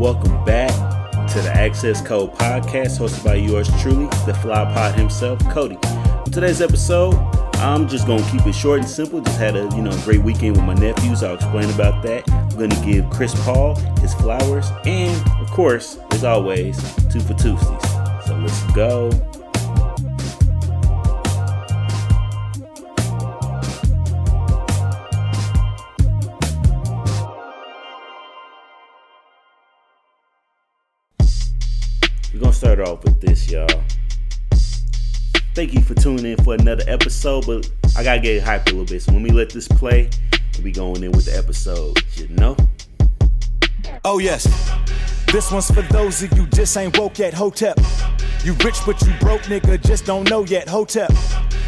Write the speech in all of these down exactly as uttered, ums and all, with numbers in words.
Welcome back to the Access Code Podcast, hosted by yours truly, the Fly Pod himself, Cody. On today's episode, I'm just going to keep it short and simple. Just had a you know great weekend with my nephews. I'll explain about that. I'm going to give Chris Paul his flowers. And, of course, as always, two for Tuesdays. So let's go. We're going to start off with this, y'all. Thank you for tuning in for another episode, but I got to get hyped a little bit. So when we let this play, we'll be going in with the episode, you know? Oh, yes. This one's for those of you just ain't woke yet, Hotep. You rich, but you broke, nigga, just don't know yet, Hotep.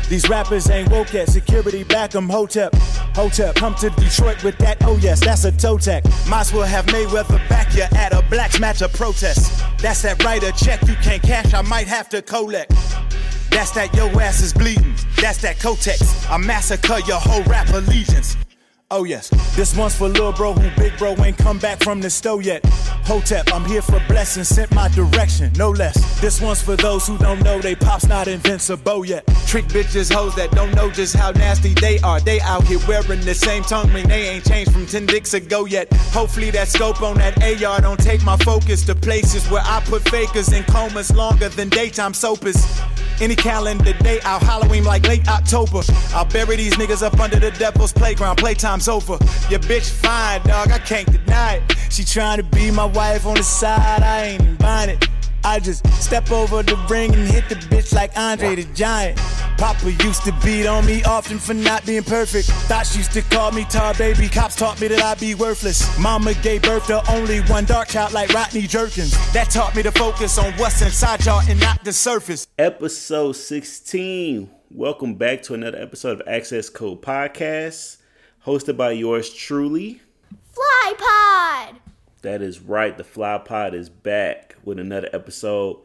These rappers ain't woke yet, security back 'em, Hotep. Hotep, come to Detroit with that, oh yes, that's a toe tag. Might as well have Mayweather back you at a blacks match of protest. That's that right, a check you can't cash, I might have to collect. That's that your ass is bleeding, that's that Kotex. I massacre your whole rap allegiance. Oh yes, this one's for Lil Bro who Big Bro ain't come back from the stove yet. Hotep, I'm here for blessings, sent my direction, no less. This one's for those who don't know they pops not invincible yet. Trick bitches, hoes that don't know just how nasty they are. They out here wearing the same tongue ring, they ain't changed from ten dicks ago yet. Hopefully that scope on that A R don't take my focus to places where I put fakers in comas longer than daytime soapers. Any calendar day, I'll Halloween like late October. I'll bury these niggas up under the devil's playground. Playtime's over. Your bitch fine, dog. I can't deny it. She trying to be my wife on the side. I ain't even buying it. I just step over the ring and hit the bitch like Andre the Giant. Papa used to beat on me often for not being perfect. Thoughts used to call me tar baby. Cops taught me that I'd be worthless. Mama gave birth to only one dark child like Rodney Jerkins. That taught me to focus on what's inside y'all and not the surface. Episode sixteen. Welcome back to another episode of Access Code Podcast, hosted by yours truly, Fly Pod. That is right. The Fly Pod is back with another episode.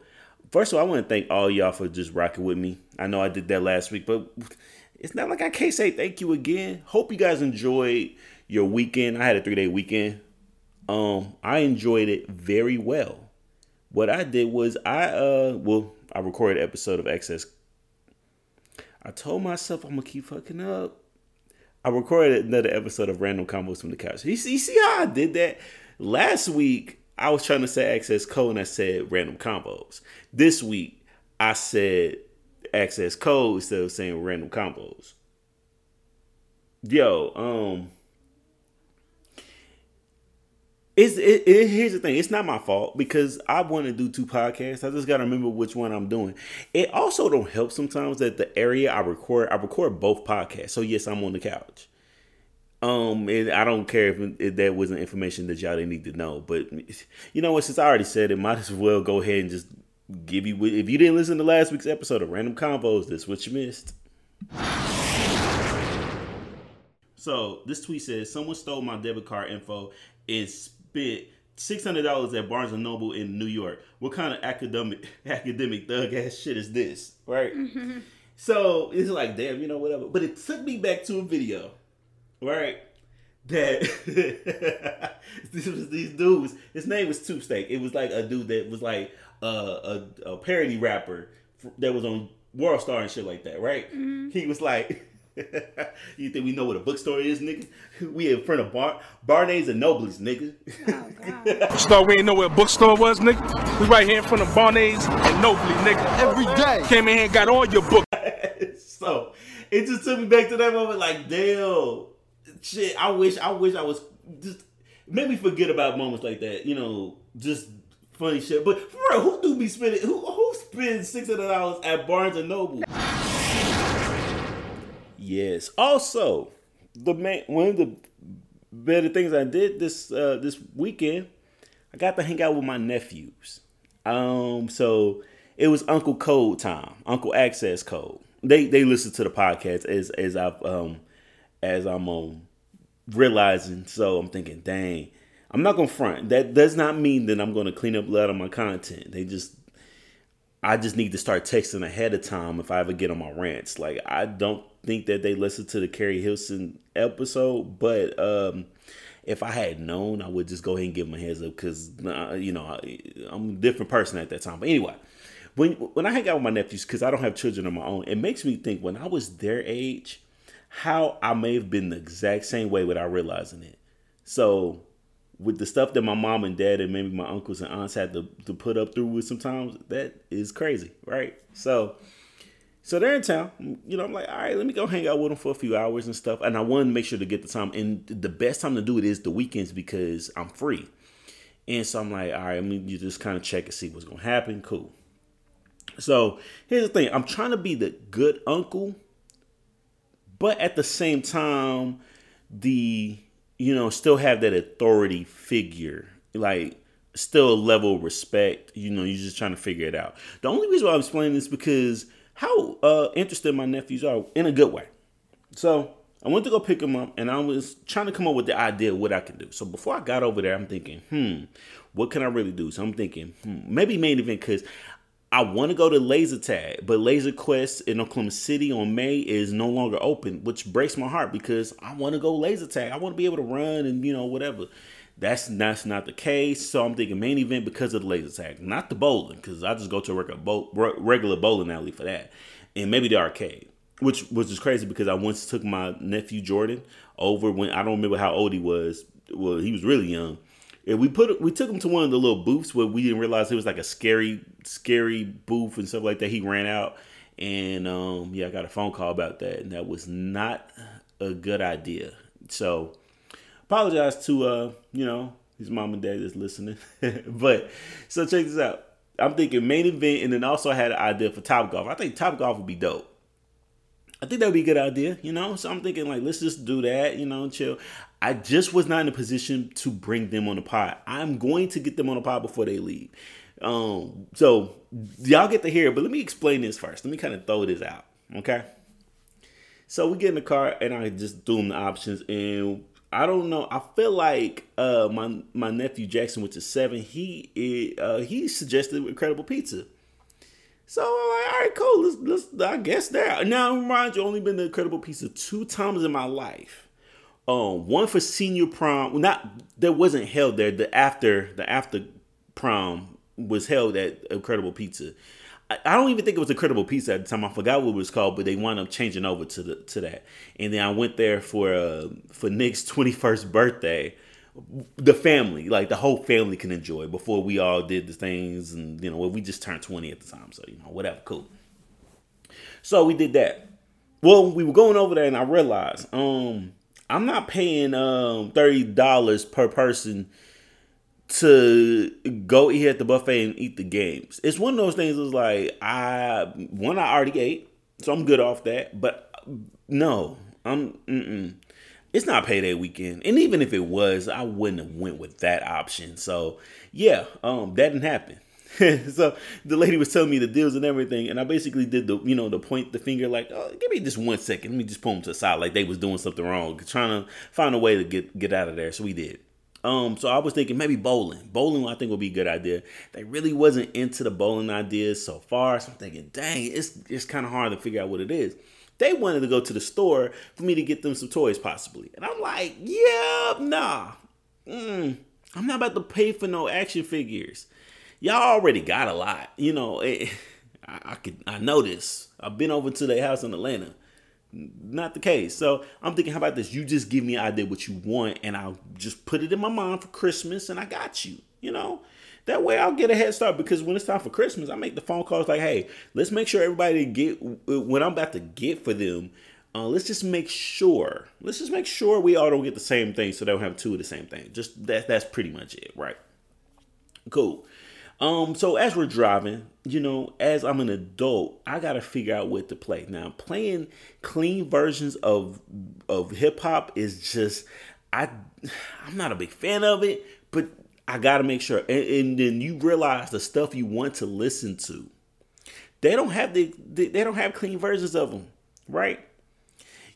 First of all, I want to thank all y'all for just rocking with me. I know I did that last week, but it's not like I can't say thank you again. Hope you guys enjoyed your weekend. I had a three-day weekend. Um, I enjoyed it very well. What I did was I, uh, well, I recorded an episode of Access. I told myself I'm going to keep fucking up. I recorded another episode of Random Combos from the Couch. You see, you see how I did that? Last week, I was trying to say Access Code and I said Random Combos. This week, I said Access Code instead of saying Random Combos. Yo, um... It's, it, it, here's the thing. It's not my fault because I want to do two podcasts. I just got to remember which one I'm doing. It also don't help sometimes that the area I record, I record both podcasts. So, yes, I'm on the couch. Um, and I don't care if, if that wasn't information that y'all didn't need to know, but you know what, since I already said it, might as well go ahead and just give you, if you didn't listen to last week's episode of Random Combos, this is what you missed. So this tweet says, someone stole my debit card info and spent six hundred dollars at Barnes and Noble in New York. What kind of academic, academic thug ass shit is this? Right? Mm-hmm. So it's like, damn, you know, whatever, but it took me back to a video. Right, that this was these dudes. His name was Tube Steak. It was like a dude that was like uh, a a parody rapper f- that was on Worldstar and shit like that. Right, mm-hmm. He was like, "You think we know what a bookstore is, nigga? We in front of Bar Barnes and Noble's, nigga." Oh, so we ain't know what a bookstore was, nigga. We right here in front of Barnes and Noble, nigga. Every day came in here and got all your books. So it just took me back to that moment. Like, damn. Shit, I wish, I wish I was just made me forget about moments like that, you know, just funny shit. But for real, who do be spending? Who who spends six hundred dollars at Barnes and Noble? Yes. Also, the main one of the better things I did this uh, this weekend, I got to hang out with my nephews. Um, so it was Uncle Code time, Uncle Access Code. They they listen to the podcast as as I've um. As I'm um, realizing, so I'm thinking, dang, I'm not going to front. That does not mean that I'm going to clean up a lot of my content. They just, I just need to start texting ahead of time if I ever get on my rants. Like, I don't think that they listened to the Carrie Hilson episode, but um, if I had known, I would just go ahead and give him a heads up because, uh, you know, I, I'm a different person at that time. But anyway, when when I hang out with my nephews, because I don't have children of my own, it makes me think when I was their age, how I may have been the exact same way without realizing it. So with the stuff that my mom and dad and maybe my uncles and aunts had to, to put up through with sometimes, that is crazy, right? So so they're in town. You know, I'm like, all right, let me go hang out with them for a few hours and stuff. And I wanted to make sure to get the time. And the best time to do it is the weekends because I'm free. And so I'm like, all right, let me you just kind of check and see what's going to happen. Cool. So here's the thing. I'm trying to be the good uncle, but at the same time, the... you know, still have that authority figure, like still a level of respect, you know, you're just trying to figure it out. The only reason why I'm explaining this is because how uh, interested my nephews are in a good way. So I went to go pick them up and I was trying to come up with the idea of what I could do. So before I got over there, I'm thinking, hmm, what can I really do? So I'm thinking, hmm, maybe main event because I want to go to Laser Tag, but Laser Quest in Oklahoma City on May is no longer open, which breaks my heart because I want to go Laser Tag. I want to be able to run and, you know, whatever. That's, that's not the case. So I'm thinking main event because of the Laser Tag, not the bowling, because I just go to a regular bowling alley for that. And maybe the arcade, which was just crazy because I once took my nephew Jordan over when I don't remember how old he was. Well, he was really young. And we put we took him to one of the little booths where we didn't realize it was like a scary, scary booth and stuff like that. He ran out. And, um, yeah, I got a phone call about that. And that was not a good idea. So, apologize to, uh, you know, his mom and dad that's listening. But, so check this out. I'm thinking main event. And then also I had an idea for Topgolf. I think Topgolf would be dope. I think that would be a good idea, you know? So I'm thinking, like, let's just do that, you know, chill. I just was not in a position to bring them on the pod. I'm going to get them on the pod before they leave. Um, so y'all get to hear it, but let me explain this first. Let me kind of throw this out, okay? So we get in the car, and I just threw them the options, and I don't know. I feel like uh, my my nephew Jackson, which is seven, he uh, he suggested Incredible Pizza. So I'm like, all right, cool. Let's, let's, I guess that. Now, mind you, only been to Incredible Pizza two times in my life. Um, one for senior prom. Well, not that wasn't held there. The after the after prom was held at Incredible Pizza. I, I don't even think it was Incredible Pizza at the time. I forgot what it was called, but they wound up changing over to the to that. And then I went there for uh, for Nick's twenty-first birthday. The family, like the whole family can enjoy before we all did the things and, you know, we just turned twenty at the time. So, you know, whatever. Cool. So we did that. Well, we were going over there and I realized, um, I'm not paying, um, thirty dollars per person to go eat at the buffet and eat the games. It's one of those things that's like, I, one, I already ate, so I'm good off that, but no, I'm, mm-mm. It's not payday weekend. And even if it was, I wouldn't have went with that option. So, yeah, um, that didn't happen. So the lady was telling me the deals and everything. And I basically did the, you know, the point, the finger like, oh, give me just one second. Let me just pull them to the side like they was doing something wrong, trying to find a way to get, get out of there. So we did. Um, so I was thinking maybe bowling. Bowling, I think, would be a good idea. They really wasn't into the bowling ideas so far. So I'm thinking, dang, it's, it's kind of hard to figure out what it is. They wanted to go to the store for me to get them some toys, possibly. And I'm like, yeah, nah. Mm, I'm not about to pay for no action figures. Y'all already got a lot. You know, it, I, I could, I know this. I've been over to their house in Atlanta. Not the case. So I'm thinking, how about this? You just give me an idea what you want, and I'll just put it in my mind for Christmas, and I got you, you know? That way I'll get a head start because when it's time for Christmas, I make the phone calls like, hey, let's make sure everybody get what I'm about to get for them. Uh, let's just make sure. Let's just make sure we all don't get the same thing so they don't have two of the same thing. Just that, that's pretty much it, right? Cool. Um, so as we're driving, you know, as I'm an adult, I got to figure out what to play. Now, playing clean versions of of hip hop is just, I, I'm not a big fan of it, but I got to make sure. And, and then you realize the stuff you want to listen to. They don't have the, they, they don't have clean versions of them, right?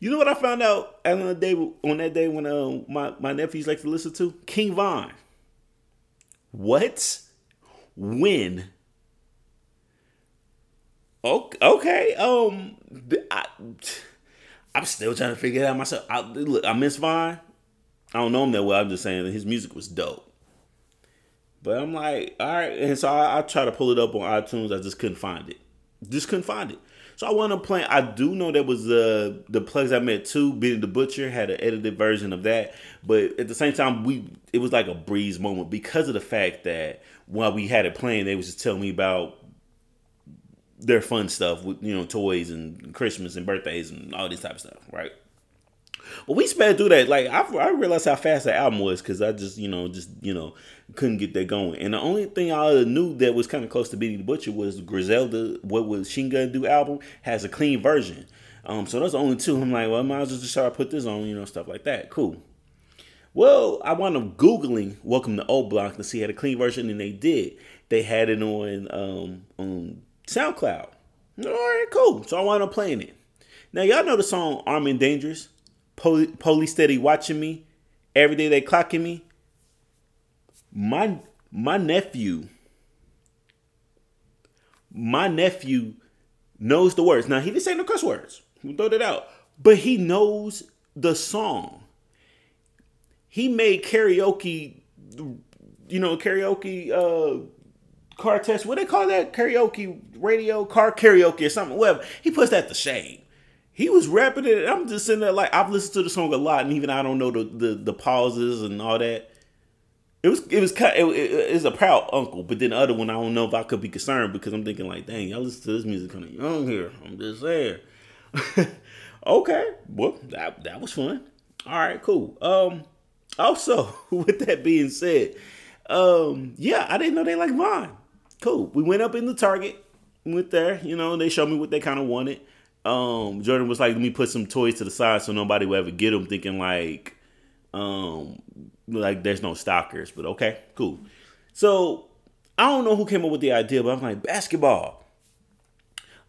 You know what I found out on that day, on that day when uh, my, my nephews like to listen to? King Von. What? When? Okay. Um, I, I'm still trying to figure it out myself. I, look, I miss Vine. I don't know him that well. I'm just saying that his music was dope. But I'm like, all right. And so I, I try to pull it up on iTunes. I just couldn't find it. Just couldn't find it. So I wound up playing. I do know that was uh, the plugs I met too. Being the Butcher had an edited version of that. But at the same time, we it was like a breeze moment because of the fact that while we had it playing, they was just telling me about their fun stuff with, you know, toys and Christmas and birthdays and all this type of stuff, right? But we sped through that. Like, I, I realized how fast the album was because I just, you know, just, you know, couldn't get that going. And the only thing I knew that was kind of close to Being the Butcher was Griselda, what was Shin Gun Do album, has a clean version. Um, so those are the only two. I'm like, well, I might as well just try to put this on, you know, stuff like that. Cool. Well, I wound up Googling Welcome to Old Block to see had a clean version, and they did. They had it on, um, on SoundCloud. All right, cool. So I wound up playing it. Now, y'all know the song Armed and Dangerous? Pol- police steady watching me. Every day they clocking me. My my nephew. My nephew knows the words. Now, he didn't say no cuss words. He throw that out. But he knows the song. He made karaoke, you know, karaoke uh, car test. What they call that? Karaoke radio, car karaoke or something. Whatever. He puts that to shame. He was rapping it, and I'm just sitting there like, I've listened to the song a lot, and even I don't know the, the, the pauses and all that. It was it was kind of, it, it, it's a proud uncle, but then the other one, I don't know if I could be concerned because I'm thinking like, dang, y'all listen to this music kind of young here. I'm just saying. Okay, well, that that was fun. All right, cool. Um, also, with that being said, um, yeah, I didn't know they like Vaughn. Cool. We went up in the Target, went there, you know, they showed me what they kind of wanted. Um, Jordan was like, let me put some toys to the side so nobody will ever get them, thinking like, um, like there's no stalkers, but okay, cool. So I don't know who came up with the idea, but I'm like, basketball,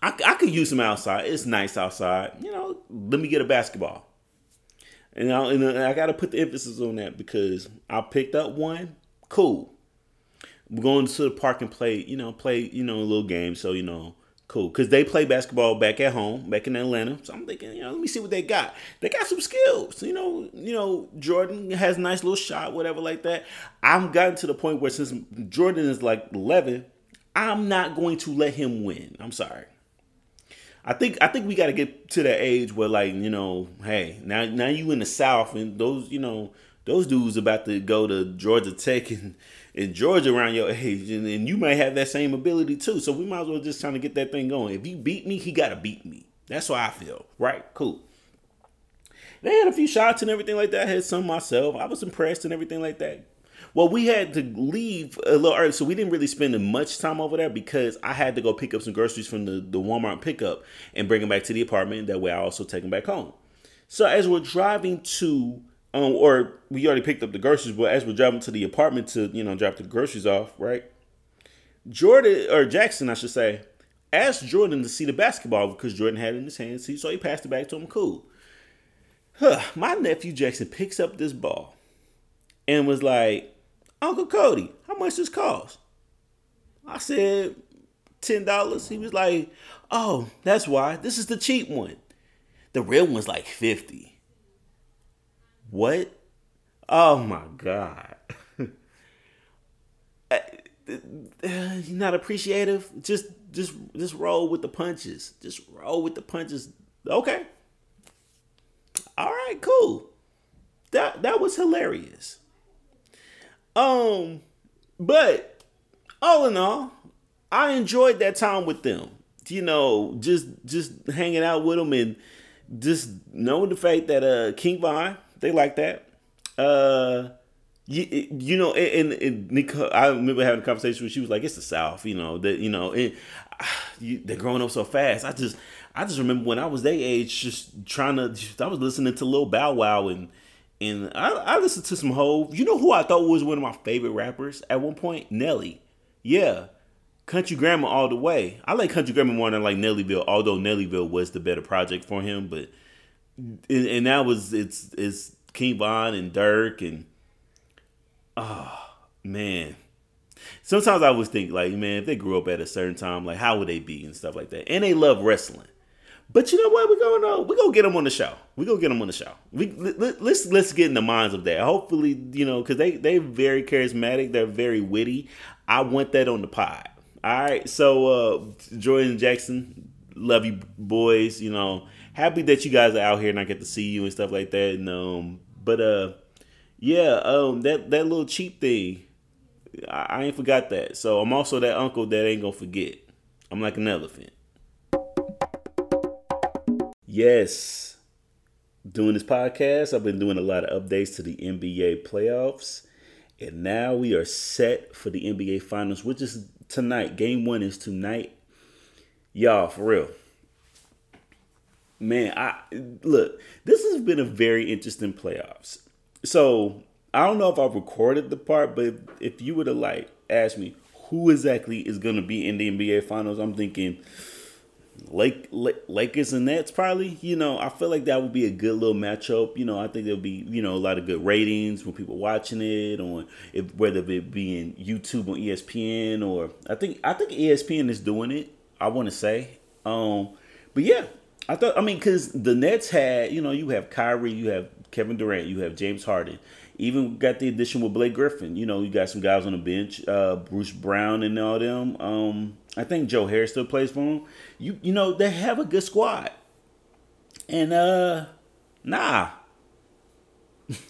I, I could use them outside. It's nice outside. You know, let me get a basketball. And I, and I got to put the emphasis on that because I picked up one. Cool. We're going to the park and play, you know, play, you know, a little game. So, you know, cool, because they play basketball back at home, back in Atlanta. So I'm thinking, you know, let me see what they got. They got some skills, you know. You know, Jordan has a nice little shot, whatever, like that. I've gotten to the point where since Jordan is like eleven, I'm not going to let him win. I'm sorry. I think I think we got to get to that age where, like, you know, hey, now now you in the South and those, you know, those dudes about to go to Georgia Tech and. in Georgia around your age, and, and you might have that same ability too. So we might as well just trying to get that thing going. If you beat me, he got to beat me. That's how I feel. Right? Cool. They had a few shots and everything like that. I had some myself. I was impressed and everything like that. Well, we had to leave a little early, so we didn't really spend much time over there because I had to go pick up some groceries from the, the Walmart pickup and bring them back to the apartment. That way I also take them back home. So as we're driving to Um, or we already picked up the groceries, but as we're driving to the apartment to, you know, drop the groceries off, right? Jordan, or Jackson, I should say, asked Jordan to see the basketball because Jordan had it in his hands. So he passed it back to him. Cool. Huh. My nephew Jackson picks up this ball and was like, Uncle Cody, how much this cost? I said, ten dollars. He was like, oh, that's why. This is the cheap one. The real one's like fifty dollars. What? Oh my God. You're not appreciative? Just just just roll with the punches. Just roll with the punches. Okay. All right, cool. That that was hilarious. Um, but all in all, I enjoyed that time with them. You know, just just hanging out with them and just knowing the fact that uh King Von, they like that. Uh, you, you know, and, and Nicole, I remember having a conversation where she was like, it's the South, you know, that, you know, and uh, you, they're growing up so fast. I just, I just remember when I was their age, just trying to, I was listening to Lil Bow Wow and, and I, I listened to some Hov. You know who I thought was one of my favorite rappers at one point? Nelly. Yeah. Country Grammar all the way. I like Country Grammar more than I like Nellyville, although Nellyville was the better project for him, but And, and that was it's it's King Von and Dirk and oh man, sometimes I always think like, man, if they grew up at a certain time, like how would they be and stuff like that. And they love wrestling, But you know what? We're going to we're gonna get them on the show. We're going to get them on the show. We, let, let's let's get in the minds of that. Hopefully, you know, because they, they're very charismatic. They're very witty. I want that on the pod. All right. So, uh, Jordan Jackson, love you, boys. You know, happy that you guys are out here and I get to see you and stuff like that. And um, But, uh, yeah, um, that, that little cheap thing, I, I ain't forgot that. So, I'm also that uncle that ain't going to forget. I'm like an elephant. Yes, doing this podcast, I've been doing a lot of updates to the N B A playoffs, and now we are set for the N B A finals, which is tonight. Game one is tonight. Y'all, for real. Man, I look, this has been a very interesting playoffs. So, I don't know if I've recorded the part, but if, if you were to, like, ask me who exactly is going to be in the N B A finals, I'm thinking... Lake, Lake, Lakers and Nets probably, you know, I feel like that would be a good little matchup. You know, I think there'll be, you know, a lot of good ratings when people watching it on if, whether it be in YouTube or E S P N or I think, I think E S P N is doing it. I want to say, um, but yeah, I thought, I mean, cause the Nets had, you know, you have Kyrie, you have Kevin Durant, you have James Harden, even got the addition with Blake Griffin. You know, you got some guys on the bench, uh, Bruce Brown and all them, um, I think Joe Harris still plays for him. You you know, they have a good squad. And, uh, nah.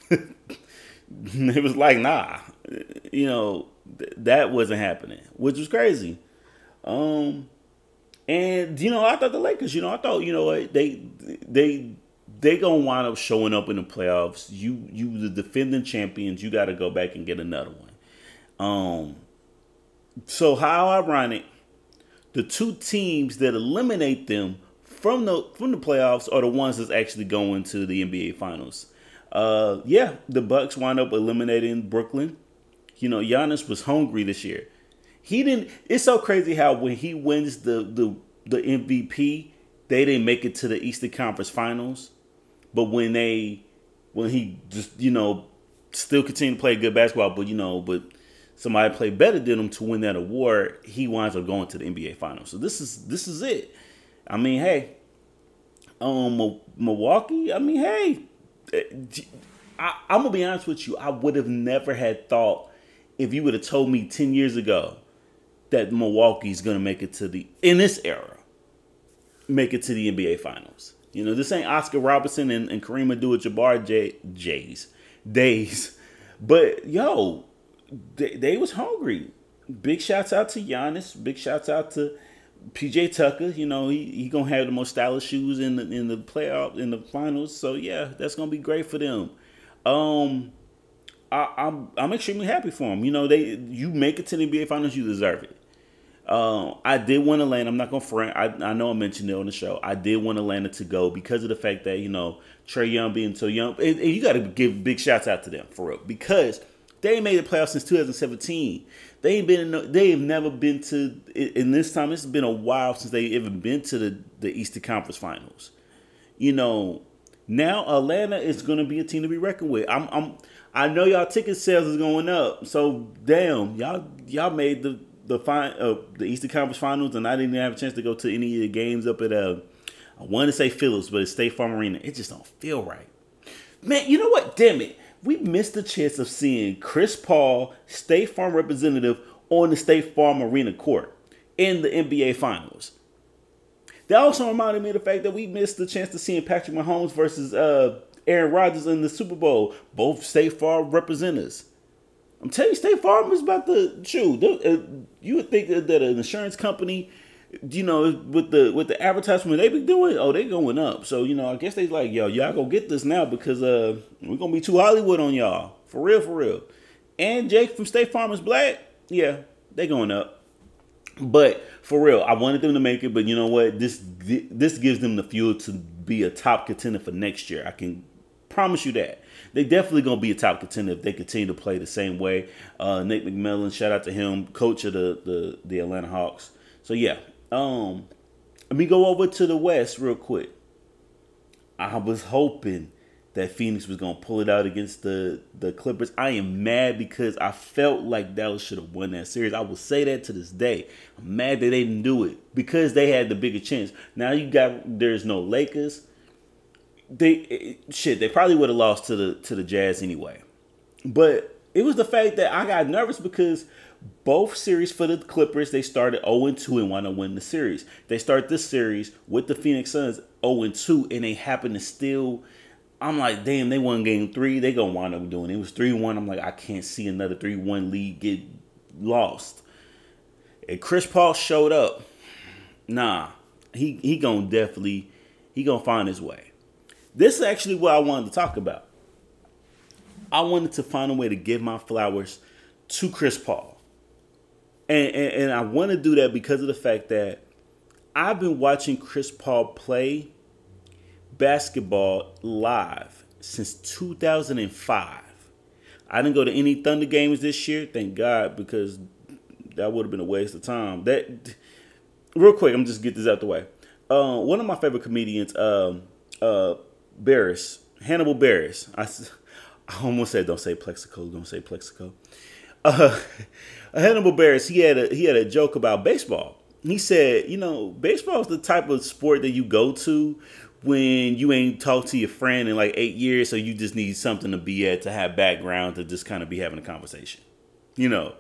It was like, nah. You know, th- that wasn't happening, which was crazy. Um, and, you know, I thought the Lakers, you know, I thought, you know, they they they going to wind up showing up in the playoffs. You, you the defending champions, you got to go back and get another one. Um, so how ironic. The two teams that eliminate them from the from the playoffs are the ones that's actually going to the N B A Finals. Uh, yeah, the Bucks wind up eliminating Brooklyn. You know, Giannis was hungry this year. He didn't. It's so crazy how when he wins the the the M V P, they didn't make it to the Eastern Conference Finals. But when they when he just you know still continue to play good basketball, but you know but. somebody played better than him to win that award, he winds up going to the N B A Finals. So this is this is it. I mean, hey, um, Milwaukee, I mean, hey, I, I'm going to be honest with you. I would have never had thought if you would have told me ten years ago that Milwaukee's going to make it to the, in this era, make it to the N B A Finals. You know, this ain't Oscar Robertson and, and Kareem Abdul-Jabbar J, J's, days. But, yo... They, they was hungry. Big shouts out to Giannis. Big shouts out to P J Tucker. You know, he, he gonna have the most stylish shoes in the in the playoff in the finals. So yeah, that's gonna be great for them. Um, I, I'm I'm extremely happy for them. You know, they you make it to the N B A Finals, you deserve it. Um, I did want Atlanta. I'm not gonna front. I I know I mentioned it on the show. I did want Atlanta to go because of the fact that you know Trae Young being so young. And, and you got to give big shouts out to them for real because. They ain't made the playoffs since two thousand seventeen. They ain't been. In no, they have never been to. In this time, it's been a while since they even been to the, the Eastern Conference Finals. You know, now Atlanta is going to be a team to be reckoned with. I'm. I'm. I know y'all ticket sales is going up. So damn, y'all. Y'all made the the fin, uh, the Eastern Conference Finals, and I didn't have a chance to go to any of the games up at. Uh, I want to say Phillips, but it's State Farm Arena. It just don't feel right. Man, you know what? Damn it. We missed the chance of seeing Chris Paul, State Farm representative, on the State Farm Arena court in the N B A Finals. That also reminded me of the fact that we missed the chance to seeing Patrick Mahomes versus uh, Aaron Rodgers in the Super Bowl. Both State Farm representatives. I'm telling you, State Farm is about to shoot. You would think that an insurance company, you know, with the with the advertisement they be doing, oh, they going up. So, you know, I guess they like, yo, y'all go get this now because uh, we're going to be too Hollywood on y'all. For real, for real. And Jake from State Farm is black. Yeah, they going up. But, for real, I wanted them to make it. But, you know what? This this gives them the fuel to be a top contender for next year. I can promise you that. They definitely going to be a top contender if they continue to play the same way. Uh, Nate McMillan, shout out to him, coach of the, the, the Atlanta Hawks. So, yeah. Um, let me go over to the West real quick. I was hoping that Phoenix was going to pull it out against the, the Clippers. I am mad because I felt like Dallas should have won that series. I will say that to this day. I'm mad that they didn't do it because they had the bigger chance. Now you got, there's no Lakers. They it, shit, they probably would have lost to the to the Jazz anyway. But it was the fact that I got nervous because both series for the Clippers, they started oh and two and want to win the series. They start this series with the Phoenix Suns oh and two and they happen to still... I'm like, damn, they won game three. They going to wind up doing it. It was three one. I'm like, I can't see another three one lead get lost. And Chris Paul showed up. Nah, he, he going to definitely, he going to find his way. This is actually what I wanted to talk about. I wanted to find a way to give my flowers to Chris Paul. And, and, and I want to do that because of the fact that I've been watching Chris Paul play basketball live since two thousand five. I didn't go to any Thunder games this year, thank God, because that would have been a waste of time. That real quick, I'm just get this out the way. Uh, one of my favorite comedians, um, uh, Buress, Hannibal Buress. I, I almost said don't say Plexico, don't say Plexico. Uh, Hannibal Buress. He had a he had a joke about baseball. He said, you know, baseball is the type of sport that you go to when you ain't talked to your friend in like eight years, so you just need something to be at, to have background, to just kind of be having a conversation. You know,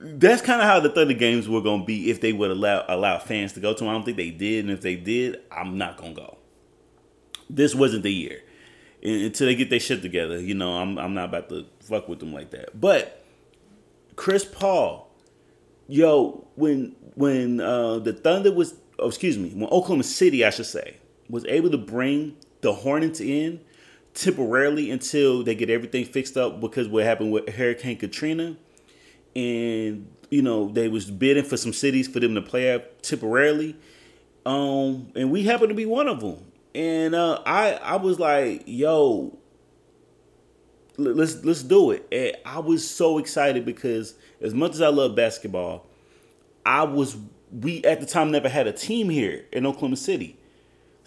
that's kind of how the Thunder games were going to be if they would allow allow fans to go to them. I don't think they did, and if they did, I'm not going to go. This wasn't the year. And until they get their shit together, you know, I'm I'm not about to fuck with them like that. But Chris Paul, yo, when, when uh, the Thunder was, oh, excuse me, when Oklahoma City, I should say, was able to bring the Hornets in temporarily until they get everything fixed up because what happened with Hurricane Katrina, and you know they was bidding for some cities for them to play at temporarily, um, and we happened to be one of them. And uh, I I was like, yo, let's let's do it. And I was so excited because as much as I love basketball, I was we at the time never had a team here in Oklahoma City.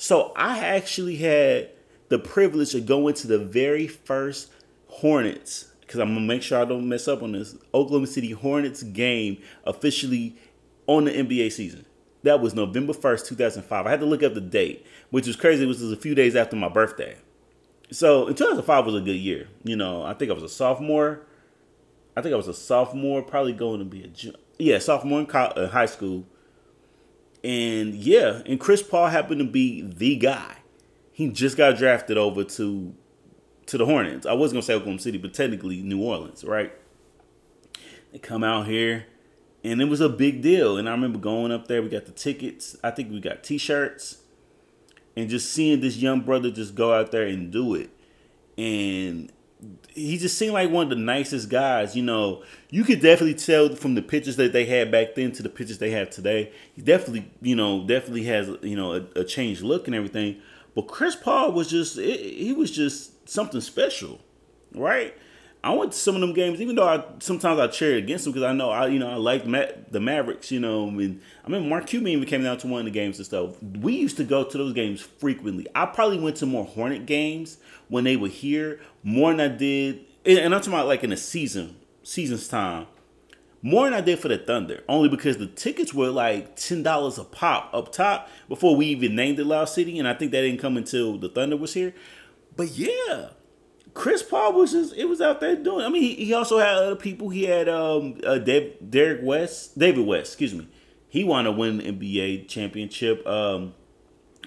So I actually had the privilege of going to the very first Hornets, because I'm going to make sure I don't mess up on this, Oklahoma City Hornets game officially on the N B A season. That was November first, two thousand five. I had to look up the date, which was crazy. It was just a few days after my birthday. So two thousand five was a good year. You know, I think I was a sophomore. I think I was a sophomore, probably going to be a junior. Yeah, sophomore in high school. And yeah, and Chris Paul happened to be the guy. He just got drafted over to to the Hornets. I was gonna say Oklahoma City, but technically New Orleans, right? They come out here, and it was a big deal. And I remember going up there. We got the tickets. I think we got T-shirts, and just seeing this young brother just go out there and do it. And he just seemed like one of the nicest guys. You know, you could definitely tell from the pictures that they had back then to the pictures they have today. He definitely, you know, definitely has, you know, a, a changed look and everything. But Chris Paul was just, it, he was just something special, right? I went to some of them games, even though I sometimes I cheer against him because I know I, you know, I liked Ma- the Mavericks, you know. I mean, I mean, Mark Cuban even came down to one of the games and stuff. We used to go to those games frequently. I probably went to more Hornet games when they were here more than I did, and I'm talking about like in the season, season's time, more than I did for the Thunder. Only because the tickets were like ten dollars a pop up top before we even named it Loud City, and I think that didn't come until the Thunder was here. But yeah. Chris Paul was just, it was out there doing. I mean, he, he also had other people. He had um, uh, Dave, Derek West, David West, excuse me. He wanted to win the N B A championship. Um,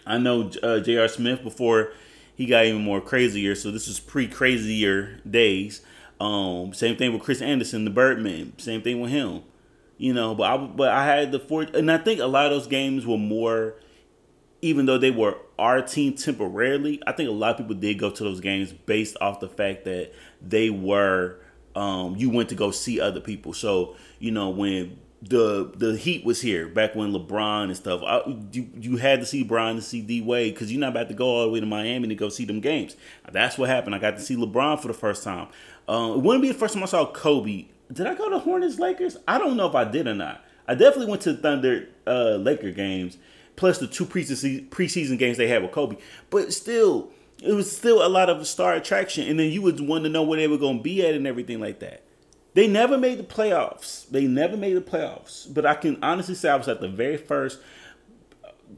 I know uh, J R. Smith before he got even more crazier. So this is pre-crazier days. Um, same thing with Chris Anderson, the Birdman. Same thing with him, you know. But I, but I had the four, and I think a lot of those games were more, even though they were our team temporarily, I think a lot of people did go to those games based off the fact that they were, um, you went to go see other people. So, you know, when the the Heat was here, back when LeBron and stuff, I, you, you had to see Bron to see D-Wade because you're not about to go all the way to Miami to go see them games. That's what happened. I got to see LeBron for the first time. Um, it wouldn't be the first time I saw Kobe. Did I go to Hornets Lakers? I don't know if I did or not. I definitely went to Thunder uh, Laker games. Plus the two preseason preseason games they had with Kobe. But still, it was still a lot of star attraction. And then you would want to know where they were going to be at and everything like that. They never made the playoffs. They never made the playoffs. But I can honestly say I was at the very first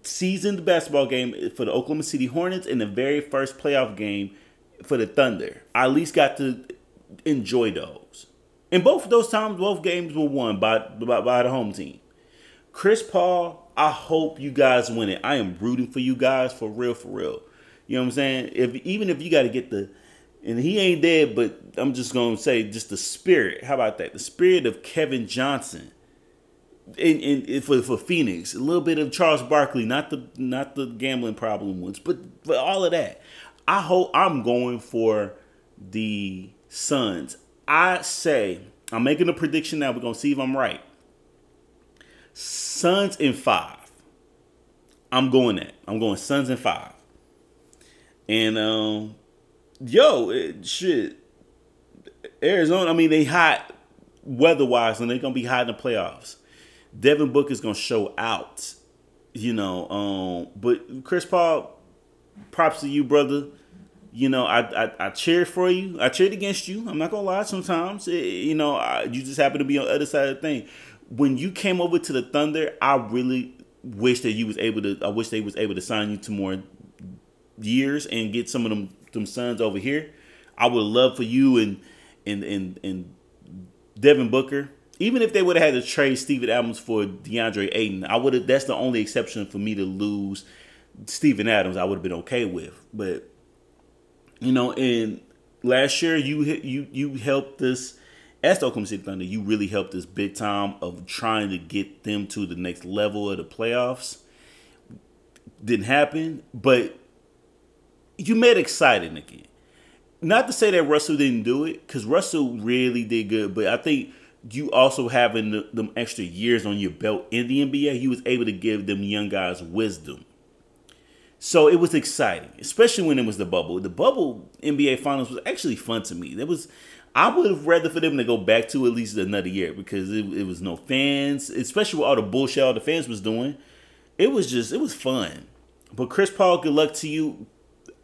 seasoned basketball game for the Oklahoma City Hornets and the very first playoff game for the Thunder. I at least got to enjoy those. And both of those times, both games were won by, by, by the home team. Chris Paul, I hope you guys win it. I am rooting for you guys for real, for real. You know what I'm saying? If even if you got to get the, and he ain't dead, but I'm just going to say just the spirit. How about that? The spirit of Kevin Johnson in, in, in for, for Phoenix. A little bit of Charles Barkley, not the not the gambling problem ones, but, but all of that. I hope I'm going for the Suns. I say, I'm making a prediction now. We're going to see if I'm right. Suns in five. I'm going that. I'm going Suns in five. And, um, yo, it, shit, Arizona, I mean, they hot weather-wise, and they're going to be hot in the playoffs. Devin Booker is going to show out, you know. Um, but Chris Paul, props to you, brother. You know, I, I, I cheered for you. I cheered against you. I'm not going to lie sometimes. It, you know, I, you just happen to be on the other side of the thing. When you came over to the Thunder, I really wish that you was able to, I wish they was able to sign you to more years and get some of them them sons over here. I would love for you and and and, and Devin Booker. Even if they would have had to trade Steven Adams for DeAndre Ayton, I would have. That's the only exception for me to lose Steven Adams. I would have been okay with, but you know. And last year, you you you helped us as the Oklahoma City Thunder. You really helped us big time of trying to get them to the next level of the playoffs. Didn't happen, but you made exciting again. Not to say that Russell didn't do it, because Russell really did good. But I think you also having the, them extra years on your belt in the N B A, he was able to give them young guys wisdom. So it was exciting, especially when it was the bubble. The bubble N B A Finals was actually fun to me. There was, I would have rather for them to go back to at least another year because it, it was no fans, especially with all the bullshit all the fans was doing. It was just, it was fun. But Chris Paul, good luck to you.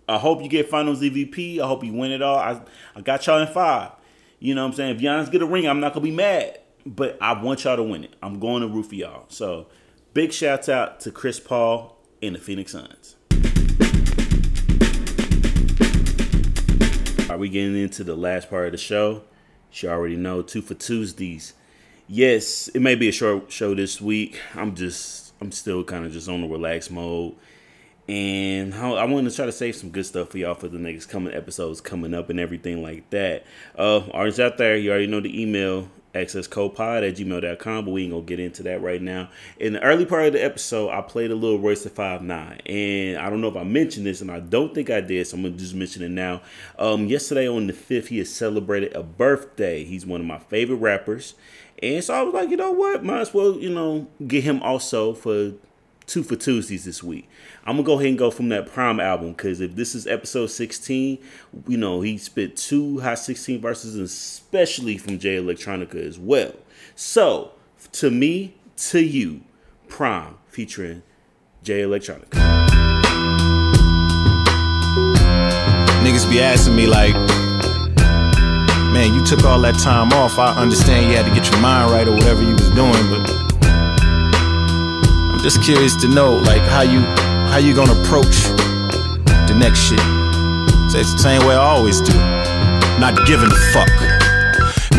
I hope you get Finals M V P. I hope you win it all. I, I got y'all in five. You know what I'm saying? If Giannis get a ring, I'm not going to be mad. But I want y'all to win it. I'm going to root for y'all. So, big shout out to Chris Paul and the Phoenix Suns. All right, we getting into the last part of the show. You already know, two for Tuesdays. Yes, it may be a short show this week. I'm just, I'm still kind of just on the relaxed mode. And I want to try to save some good stuff for y'all for the next coming episodes coming up and everything like that. Uh, artists out there, you already know the email, access code pod at gmail dot com, but we ain't going to get into that right now. In the early part of the episode, I played a little Royce the five nine, and I don't know if I mentioned this, and I don't think I did, so I'm going to just mention it now. Um, yesterday on the fifth, he has celebrated a birthday. He's one of my favorite rappers. And so I was like, you know what? Might as well, you know, get him also for two for Tuesdays this week. I'm going to go ahead and go from that Prime album, because if this is episode sixteen, you know, he spit two hot sixteen verses, especially from J Electronica as well. So, to me, to you, Prime featuring J Electronica. Niggas be asking me like, man, you took all that time off. I understand you had to get your mind right or whatever you was doing, but just curious to know, like, how you how you gonna approach the next shit. So it's the same way I always do. Not giving a fuck.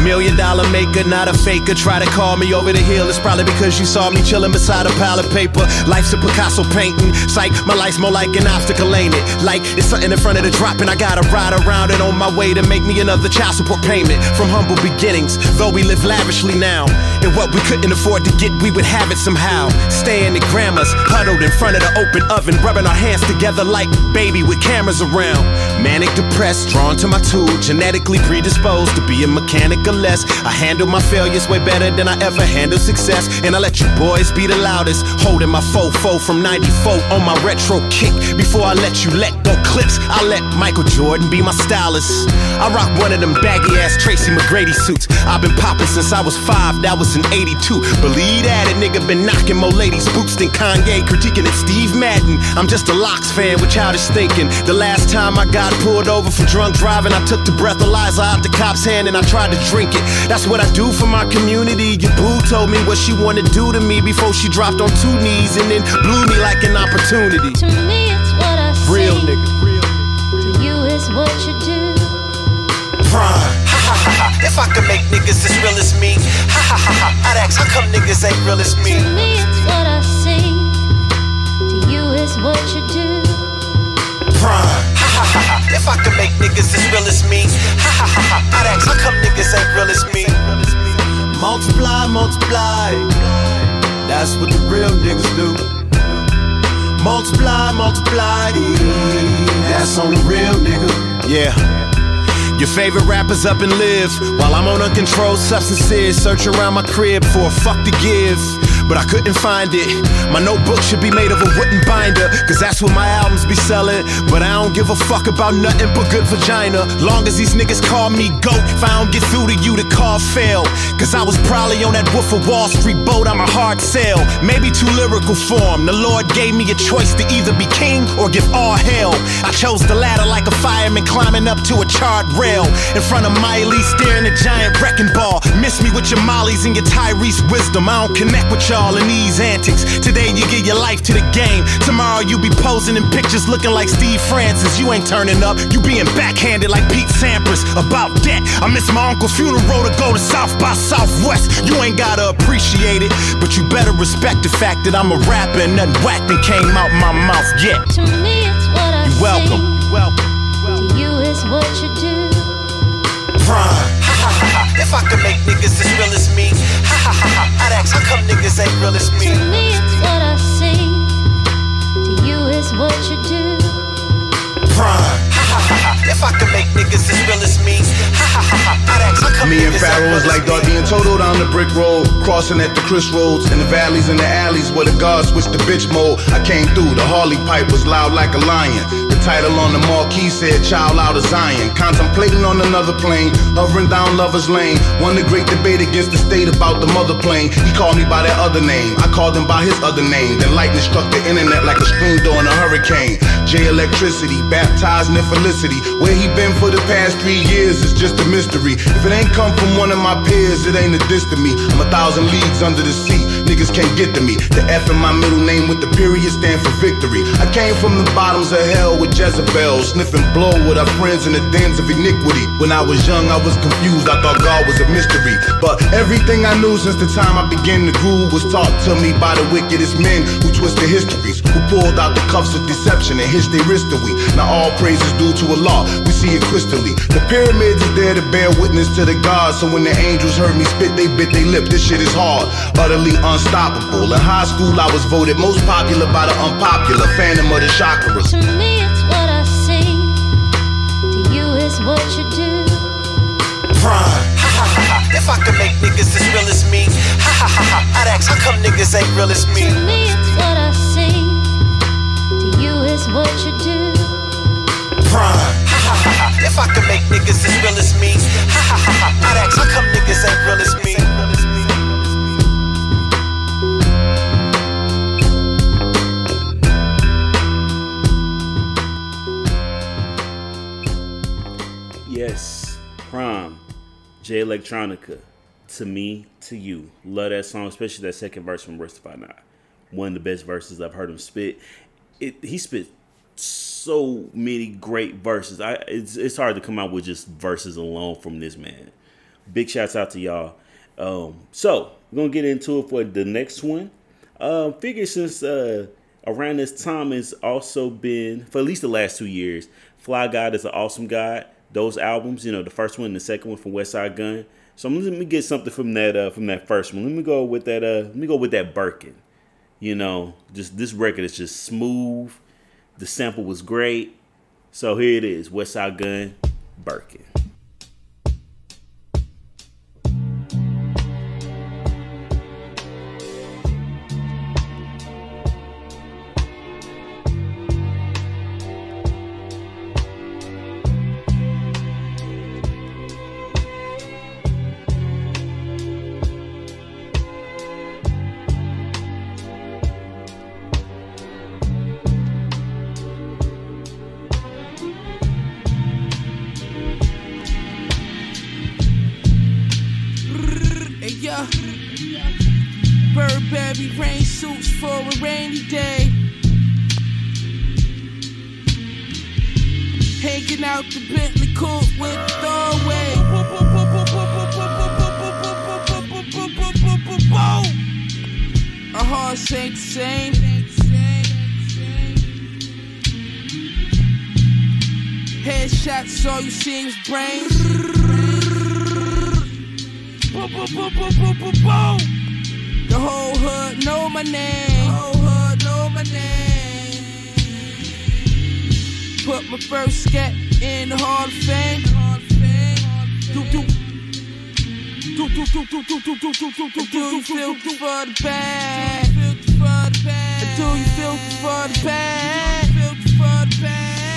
Million dollar maker, not a faker. Try to call me over the hill. It's probably because you saw me chilling beside a pile of paper. Life's a Picasso painting. Psych, my life's more like an obstacle, ain't it? Like it's something in front of the drop, and I gotta ride around it on my way to make me another child support payment. From humble beginnings, though we live lavishly now. And what we couldn't afford to get, we would have it somehow. Staying in grandmas, huddled in front of the open oven, rubbing our hands together like baby with cameras around. Manic, depressed, drawn to my tool, genetically predisposed to be a mechanic. or less. I handle my failures way better than I ever handle success. And I let you boys be the loudest, holding my fofo from ninety-four on my retro kick. Before I let you let go clips, I let Michael Jordan be my stylist. I rock one of them baggy ass Tracy McGrady suits. I've been popping since I was five, that was in eighty-two. Believe that, a nigga been knocking more ladies' boots than Kanye critiquing at Steve Madden. I'm just a Lox fan with childish thinking. The last time I got pulled over for drunk driving, I took the breathalyzer out the cop's hand and I tried to drink it. That's what I do for my community. Your boo told me what she wanted to do to me before she dropped on two knees and then blew me like an opportunity. To me it's what I see. Real nigga. Real nigga. To you it's what you do. Prime. If I could make niggas as real as me, ha ha ha ha, I'd ask how come niggas ain't real as me. To me it's what I see. To you it's what you do. Prime. Ha ha ha ha. If I could make niggas as real as me, ha ha ha ha, I'd ask how come niggas ain't real as me. Multiply, multiply. That's what the real niggas do. Multiply, multiply. That's on the real nigga. Yeah. Your favorite rappers up and live while I'm on uncontrolled substances. Search around my crib for a fuck to give, but I couldn't find it. My notebook should be made of a wooden binder, cause that's what my albums be selling. But I don't give a fuck about nothing but good vagina. Long as these niggas call me GOAT, if I don't get through to you, the call failed. Cause I was probably on that Wolf of Wall Street boat, I'm a hard sell. Maybe too lyrical form. The Lord gave me a choice to either be king or give all hell. I chose the ladder like a fireman climbing up to a charred rail. In front of Miley, staring at giant wrecking ball. Miss me with your mollies and your Tyrese wisdom. I don't connect with y'all in these antics. Today you give your life to the game. Tomorrow you be posing in pictures looking like Steve Francis. You ain't turning up, you being backhanded like Pete Sampras. About that, I miss my uncle's funeral to go to South by Southwest. You ain't gotta appreciate it, but you better respect the fact that I'm a rapper and nothing whack that came out my mouth yet. To me it's what I You're welcome. see. You're welcome. To you it's what you do. Prime. Ha, ha, ha, ha. If I could make niggas as real as me, ha, ha, ha, ha. I'd ask how come niggas ain't real as me. To me it's what I see. To you it's what you do. Prime. Ha, ha, ha, ha. If I could make niggas as real as me, ha, ha, ha, ha. I'd ask how come me niggas ain't real as me. Me and Pharaoh was like Darby and Toto down the brick road, crossing at the Chris roads, in the valleys and the alleys where the guards switched to bitch mode. I came through, the Harley pipe was loud like a lion. Title on the marquee said, child out of Zion. Contemplating on another plane, hovering down Lover's Lane. Won the great debate against the state about the mother plane. He called me by that other name, I called him by his other name. Then lightning struck the internet like a screen during a hurricane. J Electricity, baptized in felicity. Where he been for the past three years is just a mystery. If it ain't come from one of my peers, it ain't a diss to me. I'm a thousand leagues under the sea, niggas can't get to me. The F in my middle name with the period stand for victory. I came from the bottoms of hell with Jezebel, sniffing blow with our friends in the dens of iniquity. When I was young, I was confused, I thought God was a mystery. But everything I knew since the time I began to groove was taught to me by the wickedest men who twisted histories, who pulled out the cuffs of deception and hitched their wrist to we. Now all praise is due to Allah, we see it crystally. The pyramids are there to bear witness to the gods. So when the angels heard me spit, they bit their lip. This shit is hard, utterly unstoppable. In high school, I was voted most popular by the unpopular, phantom of the chakras. To me it's what I see. To you it's what you do. Prime. Ha, ha, ha, ha. If I could make niggas as real as me, ha, ha, ha, ha. I'd ask how come niggas ain't real as me. To me it's what I see. To you it's what you do. Prime. Ha, ha, ha, ha. If I could make niggas as real as me, ha, ha, ha, ha. I'd ask how come niggas ain't real as me. Yes, Prime, J Electronica, To Me, To You. Love that song, especially that second verse from Rest By Nine. One of the best verses I've heard him spit. It, he spit so many great verses. I, it's, it's hard to come out with just verses alone from this man. Big shouts out to y'all. Um, so, we're going to get into it for the next one. Uh, figure since uh, around this time has also been, for at least the last two years, Fly God Is An Awesome God. Those albums, you know, the first one and the second one from Westside Gunn. So let me get something from that uh, from that first one. Let me go with that. Uh, let me go with that Birkin. You know, just this record is just smooth. The sample was great. So here it is, Westside Gunn, Birkin. for a rainy day. Hanging out the Bentley court with Thorway. Our hearts ain't the same. Headshots, all you see is brains. The whole hood know my name. The whole hood know my name. Put my first scat in the Hall of Fame. Do do do do do do do do do do do do. Do you feel for the bag? Do you feel for the bag?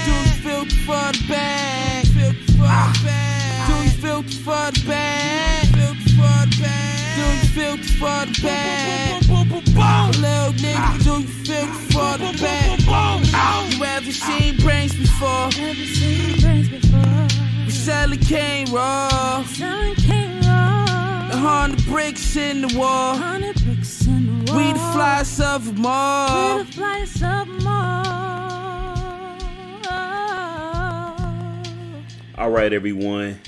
Do you feel for the bag? Do you feel for the bag? Do you feel for the bag? Do you feel for the bag? For the bag. Do you feel for the bag? Little nigga, do you feel for the bag? You ever seen brains before? Never seen brains before. We selling cane raw. A hundred bricks in the wall. We the flies of them all. We the flies of them all. All right, everyone.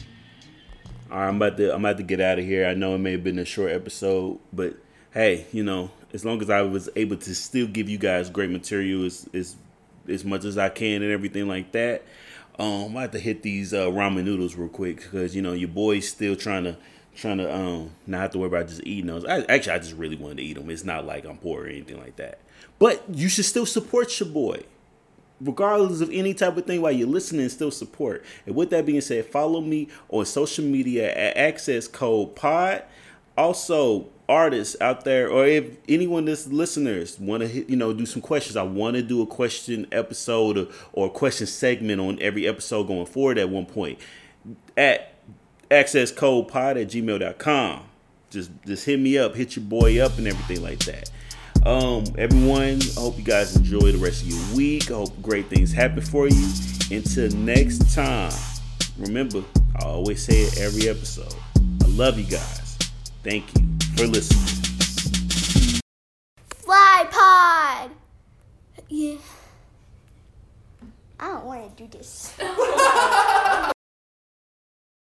All right, I'm about to I'm about to get out of here. I know it may have been a short episode, but hey, you know, as long as I was able to still give you guys great material as as, as much as I can and everything like that, um, I'm about to hit these uh, ramen noodles real quick because you know your boy's still trying to trying to um not have to worry about just eating those. I, actually, I just really wanted to eat them. It's not like I'm poor or anything like that. But you should still support your boy. Regardless of any type of thing, while you're listening, still support. And with that being said, follow me on social media at Access Code Pod. Also, artists out there, or if anyone that's listeners want to, you know, do some questions. I want to do a question episode or, or a question segment on every episode going forward at one point. At Access Code Pod at gmail dot com. Just, just hit me up, hit your boy up, and everything like that. Um, everyone, I hope you guys enjoy the rest of your week. I hope great things happen for you. Until next time, remember, I always say it every episode. I love you guys. Thank you for listening. Fly pod! Yeah. I don't want to do this.